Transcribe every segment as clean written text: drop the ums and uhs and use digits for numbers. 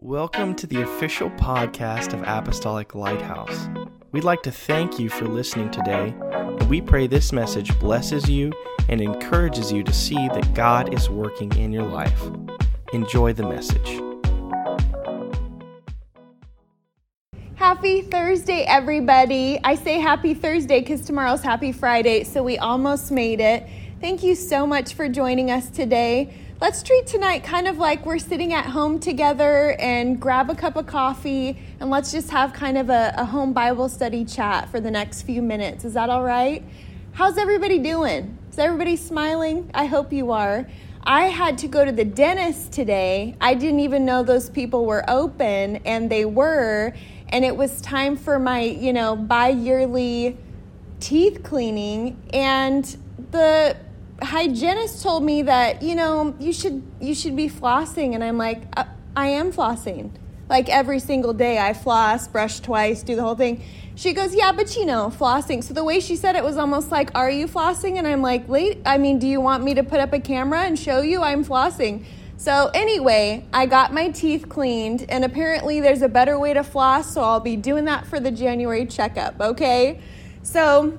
Welcome to the official podcast of Apostolic Lighthouse. We'd like to thank you for listening today, and we pray this message blesses you and encourages you to see that God is working in your life. Enjoy the message. Happy Thursday, everybody. I say happy Thursday because tomorrow's Happy Friday, so we almost made it. Thank you so much for joining us today. Let's treat tonight kind of like we're sitting at home together and grab a cup of coffee and let's just have kind of a home Bible study chat for the next few minutes. Is that all right? How's everybody doing? Is everybody smiling? I hope you are. I had to go to the dentist today. I didn't even know those people were open, and they were, and it was time for my, bi-yearly teeth cleaning, and the hygienist told me that, you should be flossing. And I'm like, I am flossing. Like every single day I floss, brush twice, do the whole thing. She goes, yeah, but flossing. So the way she said it was almost like, are you flossing? And I'm like, do you want me to put up a camera and show you I'm flossing? So anyway, I got my teeth cleaned, and apparently there's a better way to floss. So I'll be doing that for the January checkup. Okay. So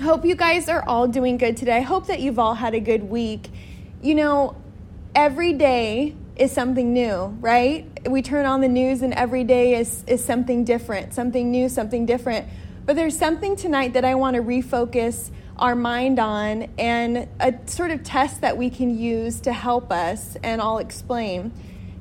hope you guys are all doing good today. I hope that you've all had a good week. Every day is something new, right? We turn on the news and every day is something different, something new, something different. But there's something tonight that I want to refocus our mind on, and a sort of test that we can use to help us, and I'll explain.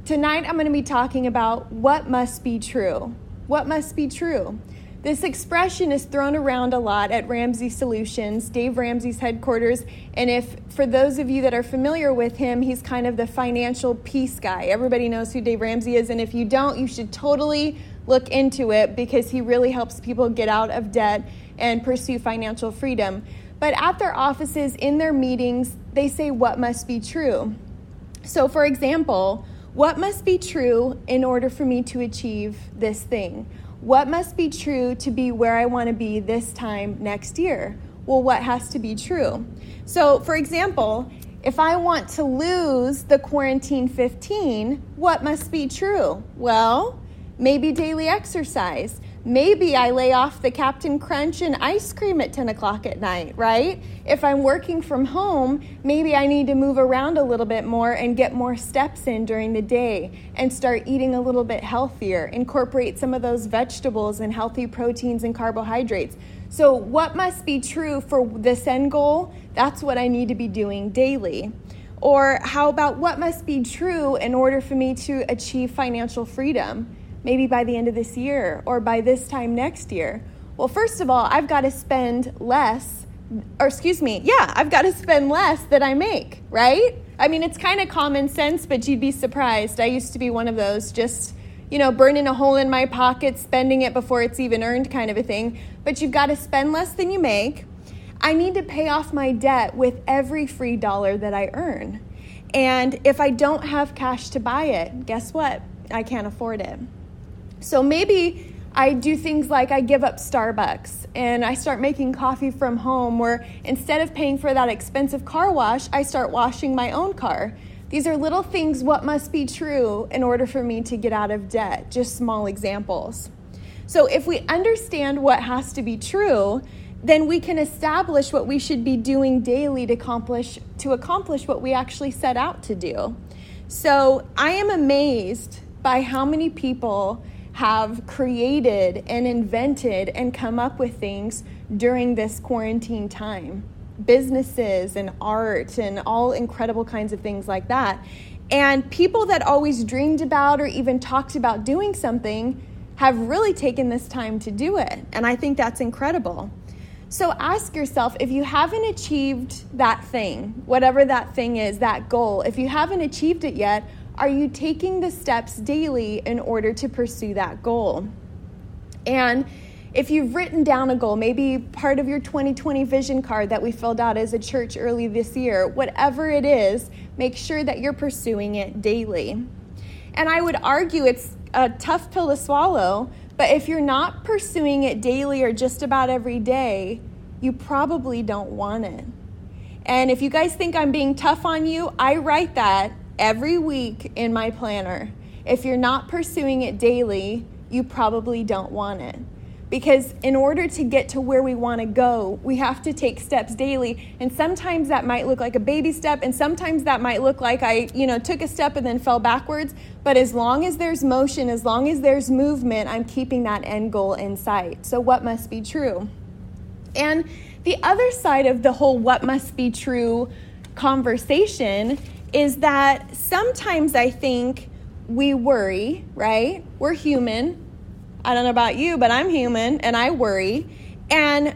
Tonight I'm going to be talking about what must be true. What must be true? This expression is thrown around a lot at Ramsey Solutions, Dave Ramsey's headquarters, and for those of you that are familiar with him, he's kind of the financial peace guy. Everybody knows who Dave Ramsey is, and if you don't, you should totally look into it because he really helps people get out of debt and pursue financial freedom. But at their offices, in their meetings, they say what must be true. So for example, what must be true in order for me to achieve this thing? What must be true to be where I want to be this time next year? Well, what has to be true? So, for example, if I want to lose the quarantine 15, what must be true? Well, maybe daily exercise. Maybe I lay off the Captain Crunch and ice cream at 10 o'clock at night, right? If I'm working from home, maybe I need to move around a little bit more and get more steps in during the day and start eating a little bit healthier, incorporate some of those vegetables and healthy proteins and carbohydrates. So what must be true for this end goal? That's what I need to be doing daily. Or how about what must be true in order for me to achieve financial freedom? Maybe by the end of this year or by this time next year. Well, first of all, I've got to spend less than I make, right? I mean, it's kind of common sense, but you'd be surprised. I used to be one of those just, burning a hole in my pocket, spending it before it's even earned kind of a thing. But you've got to spend less than you make. I need to pay off my debt with every free dollar that I earn. And if I don't have cash to buy it, guess what? I can't afford it. So maybe I do things like I give up Starbucks and I start making coffee from home, or instead of paying for that expensive car wash, I start washing my own car. These are little things, what must be true in order for me to get out of debt, just small examples. So if we understand what has to be true, then we can establish what we should be doing daily to accomplish what we actually set out to do. So I am amazed by how many people have created and invented and come up with things during this quarantine time. Businesses and art and all incredible kinds of things like that. And people that always dreamed about or even talked about doing something have really taken this time to do it. And I think that's incredible. So ask yourself, if you haven't achieved that thing, whatever that thing is, that goal, if you haven't achieved it yet, are you taking the steps daily in order to pursue that goal? And if you've written down a goal, maybe part of your 2020 vision card that we filled out as a church early this year, whatever it is, make sure that you're pursuing it daily. And I would argue it's a tough pill to swallow, but if you're not pursuing it daily or just about every day, you probably don't want it. And if you guys think I'm being tough on you, I write that every week in my planner. If you're not pursuing it daily, you probably don't want it. Because in order to get to where we want to go, we have to take steps daily. And sometimes that might look like a baby step, and sometimes that might look like I took a step and then fell backwards. But as long as there's motion, as long as there's movement, I'm keeping that end goal in sight. So what must be true? And the other side of the whole what must be true conversation is that sometimes I think we worry, right? We're human. I don't know about you, but I'm human and I worry, and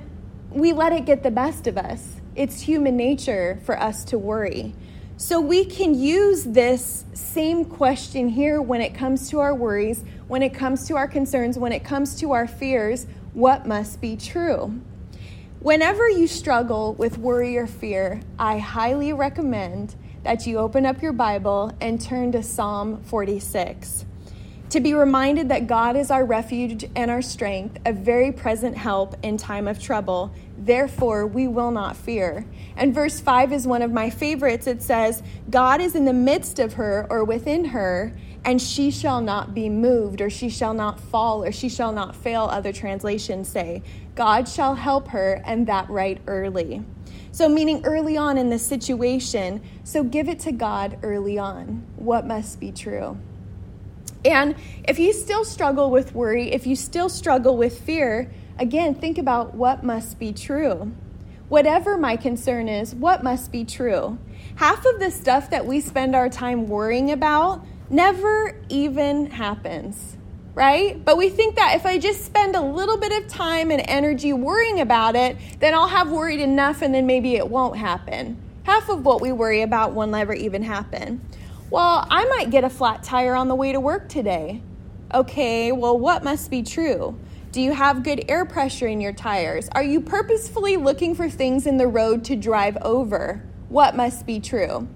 we let it get the best of us. It's human nature for us to worry. So we can use this same question here when it comes to our worries, when it comes to our concerns, when it comes to our fears. What must be true? Whenever you struggle with worry or fear, I highly recommend that you open up your Bible and turn to Psalm 46. To be reminded that God is our refuge and our strength, a very present help in time of trouble. Therefore, we will not fear. And verse 5 is one of my favorites. It says, God is in the midst of her or within her, and she shall not be moved, or she shall not fall, or she shall not fail, other translations say. God shall help her, and that right early. So meaning early on in the situation. So give it to God early on. What must be true? And if you still struggle with worry, if you still struggle with fear, again, think about what must be true. Whatever my concern is, what must be true? Half of the stuff that we spend our time worrying about never even happens, right? But we think that if I just spend a little bit of time and energy worrying about it, then I'll have worried enough and then maybe it won't happen. Half of what we worry about will never even happen. Well, I might get a flat tire on the way to work today. Okay, well, what must be true? Do you have good air pressure in your tires? Are you purposefully looking for things in the road to drive over? What must be true?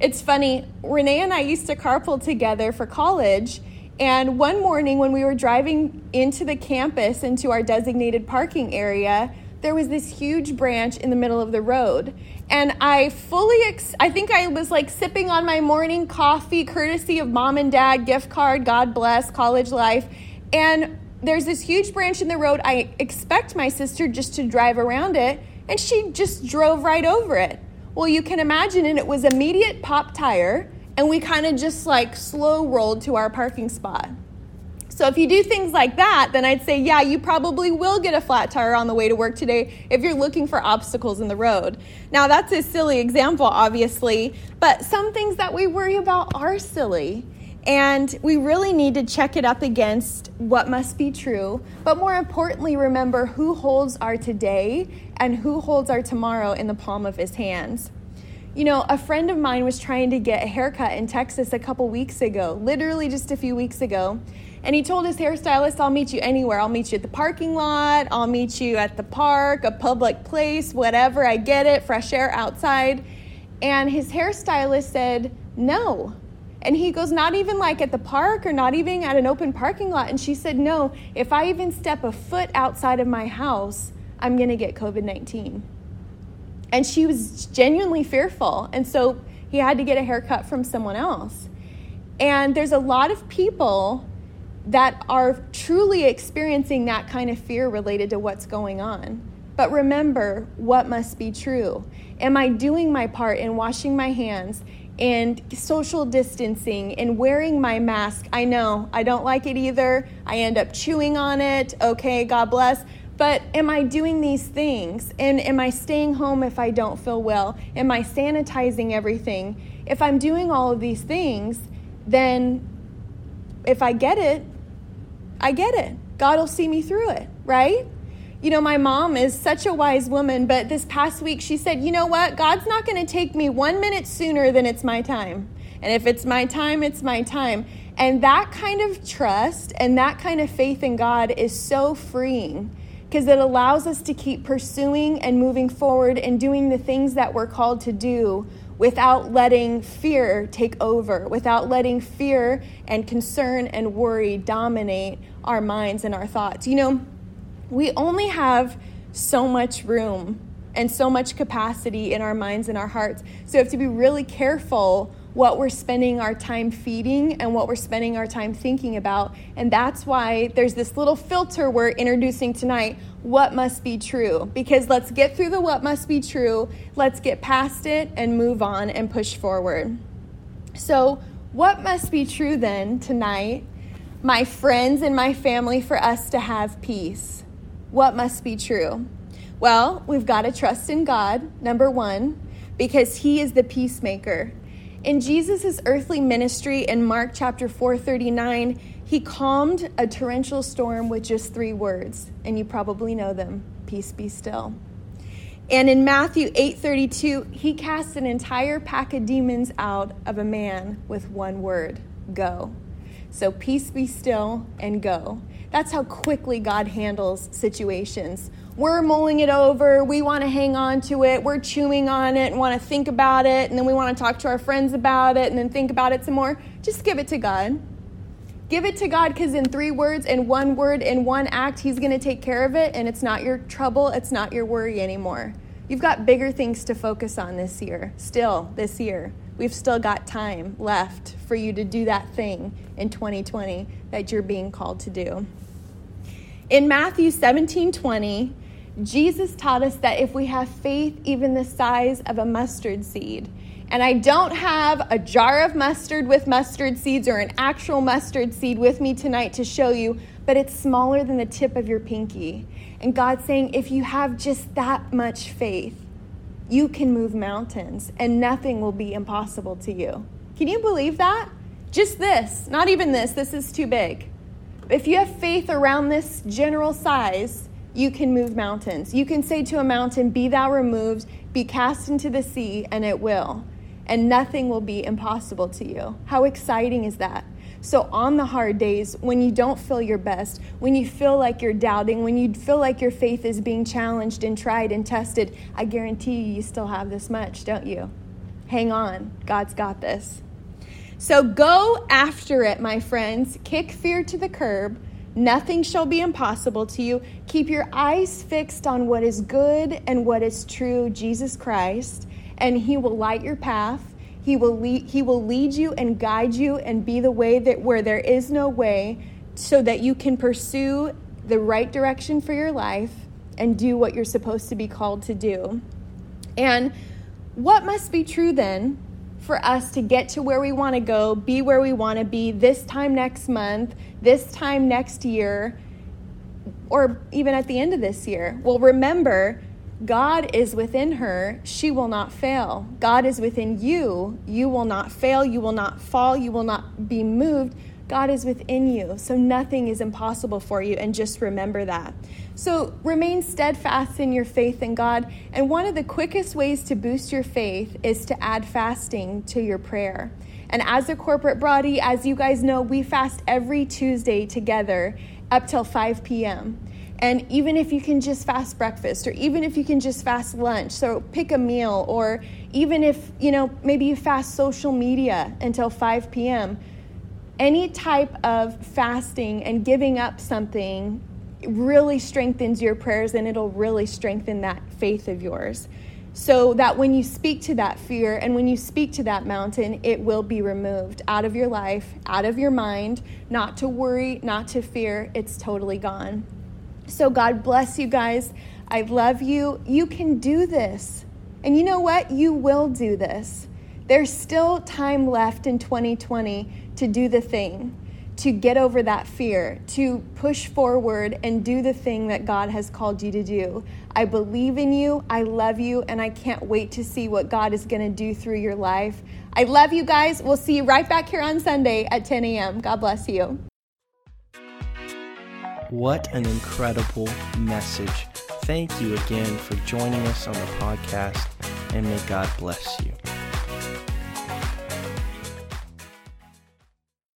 It's funny, Renee and I used to carpool together for college, and one morning when we were driving into the campus, into our designated parking area, there was this huge branch in the middle of the road. And I think I was like sipping on my morning coffee, courtesy of mom and dad, gift card, God bless, college life. And there's this huge branch in the road. I expect my sister just to drive around it, and she just drove right over it. Well, you can imagine, and it was immediate pop tire, and we kind of just like slow rolled to our parking spot. So if you do things like that, then I'd say, yeah, you probably will get a flat tire on the way to work today if you're looking for obstacles in the road. Now, that's a silly example, obviously, but some things that we worry about are silly, and we really need to check it up against what must be true, but more importantly, remember who holds our today and who holds our tomorrow in the palm of his hands. You know, a friend of mine was trying to get a haircut in Texas a couple weeks ago, literally just a few weeks ago. And he told his hairstylist, I'll meet you anywhere. I'll meet you at the parking lot. I'll meet you at the park, a public place, whatever. I get it, fresh air outside. And his hairstylist said, no. And he goes, not even like at the park or not even at an open parking lot. And she said, no, if I even step a foot outside of my house, I'm going to get COVID-19. And she was genuinely fearful. And so he had to get a haircut from someone else. And there's a lot of people that are truly experiencing that kind of fear related to what's going on. But remember, what must be true? Am I doing my part in washing my hands and social distancing and wearing my mask? I know, I don't like it either. I end up chewing on it. Okay, God bless. But am I doing these things? And am I staying home if I don't feel well? Am I sanitizing everything? If I'm doing all of these things, then if I get it, I get it. God will see me through it, right? You know, my mom is such a wise woman, but this past week she said, you know what? God's not going to take me 1 minute sooner than it's my time. And if it's my time, it's my time. And that kind of trust and that kind of faith in God is so freeing because it allows us to keep pursuing and moving forward and doing the things that we're called to do without letting fear take over, without letting fear and concern and worry dominate our minds and our thoughts. You know, we only have so much room and so much capacity in our minds and our hearts. So we have to be really careful what we're spending our time feeding and what we're spending our time thinking about. And that's why there's this little filter we're introducing tonight, what must be true. Because let's get through the what must be true, let's get past it and move on and push forward. So what must be true then tonight, my friends and my family, for us to have peace? What must be true? Well, we've got to trust in God, number one, because he is the peacemaker. In Jesus' earthly ministry in Mark chapter 4:39, he calmed a torrential storm with just three words, and you probably know them, peace be still. And in Matthew 8:32, he cast an entire pack of demons out of a man with one word, go. So peace be still and go. That's how quickly God handles situations. We're mulling it over. We want to hang on to it. We're chewing on it and want to think about it. And then we want to talk to our friends about it and then think about it some more. Just give it to God. Give it to God, because in three words, in one word, in one act, he's going to take care of it. And it's not your trouble. It's not your worry anymore. You've got bigger things to focus on this year. Still, this year. We've still got time left for you to do that thing in 2020 that you're being called to do. In Matthew 17:20, Jesus taught us that if we have faith even the size of a mustard seed, and I don't have a jar of mustard with mustard seeds or an actual mustard seed with me tonight to show you, but it's smaller than the tip of your pinky. And God's saying, if you have just that much faith, you can move mountains and nothing will be impossible to you. Can you believe that? Just this, not even this, this is too big. If you have faith around this general size, you can move mountains. You can say to a mountain, be thou removed, be cast into the sea, and it will. And nothing will be impossible to you. How exciting is that? So on the hard days, when you don't feel your best, when you feel like you're doubting, when you feel like your faith is being challenged and tried and tested, I guarantee you, you still have this much, don't you? Hang on. God's got this. So go after it, my friends. Kick fear to the curb. Nothing shall be impossible to you. Keep your eyes fixed on what is good and what is true, Jesus Christ, and he will light your path. He will lead you and guide you and be the way that where there is no way, so that you can pursue the right direction for your life and do what you're supposed to be called to do. And what must be true then for us to get to where we want to go, be where we want to be this time next month, this time next year, or even at the end of this year? Well, remember, God is within her. She will not fail. God is within you. You will not fail. You will not fall. You will not be moved. God is within you. So nothing is impossible for you. And just remember that. So remain steadfast in your faith in God. And one of the quickest ways to boost your faith is to add fasting to your prayer. And as a corporate body, as you guys know, we fast every Tuesday together up till 5 p.m. And even if you can just fast breakfast, or even if you can just fast lunch, so pick a meal, or even if, maybe you fast social media until 5 p.m., any type of fasting and giving up something really strengthens your prayers, and it'll really strengthen that faith of yours, so that when you speak to that fear and when you speak to that mountain, it will be removed out of your life, out of your mind, not to worry, not to fear. It's totally gone. So God bless you guys. I love you. You can do this. And you know what? You will do this. There's still time left in 2020 to do the thing, to get over that fear, to push forward and do the thing that God has called you to do. I believe in you. I love you. And I can't wait to see what God is going to do through your life. I love you guys. We'll see you right back here on Sunday at 10 a.m. God bless you. What an incredible message. Thank you again for joining us on the podcast, and may God bless you.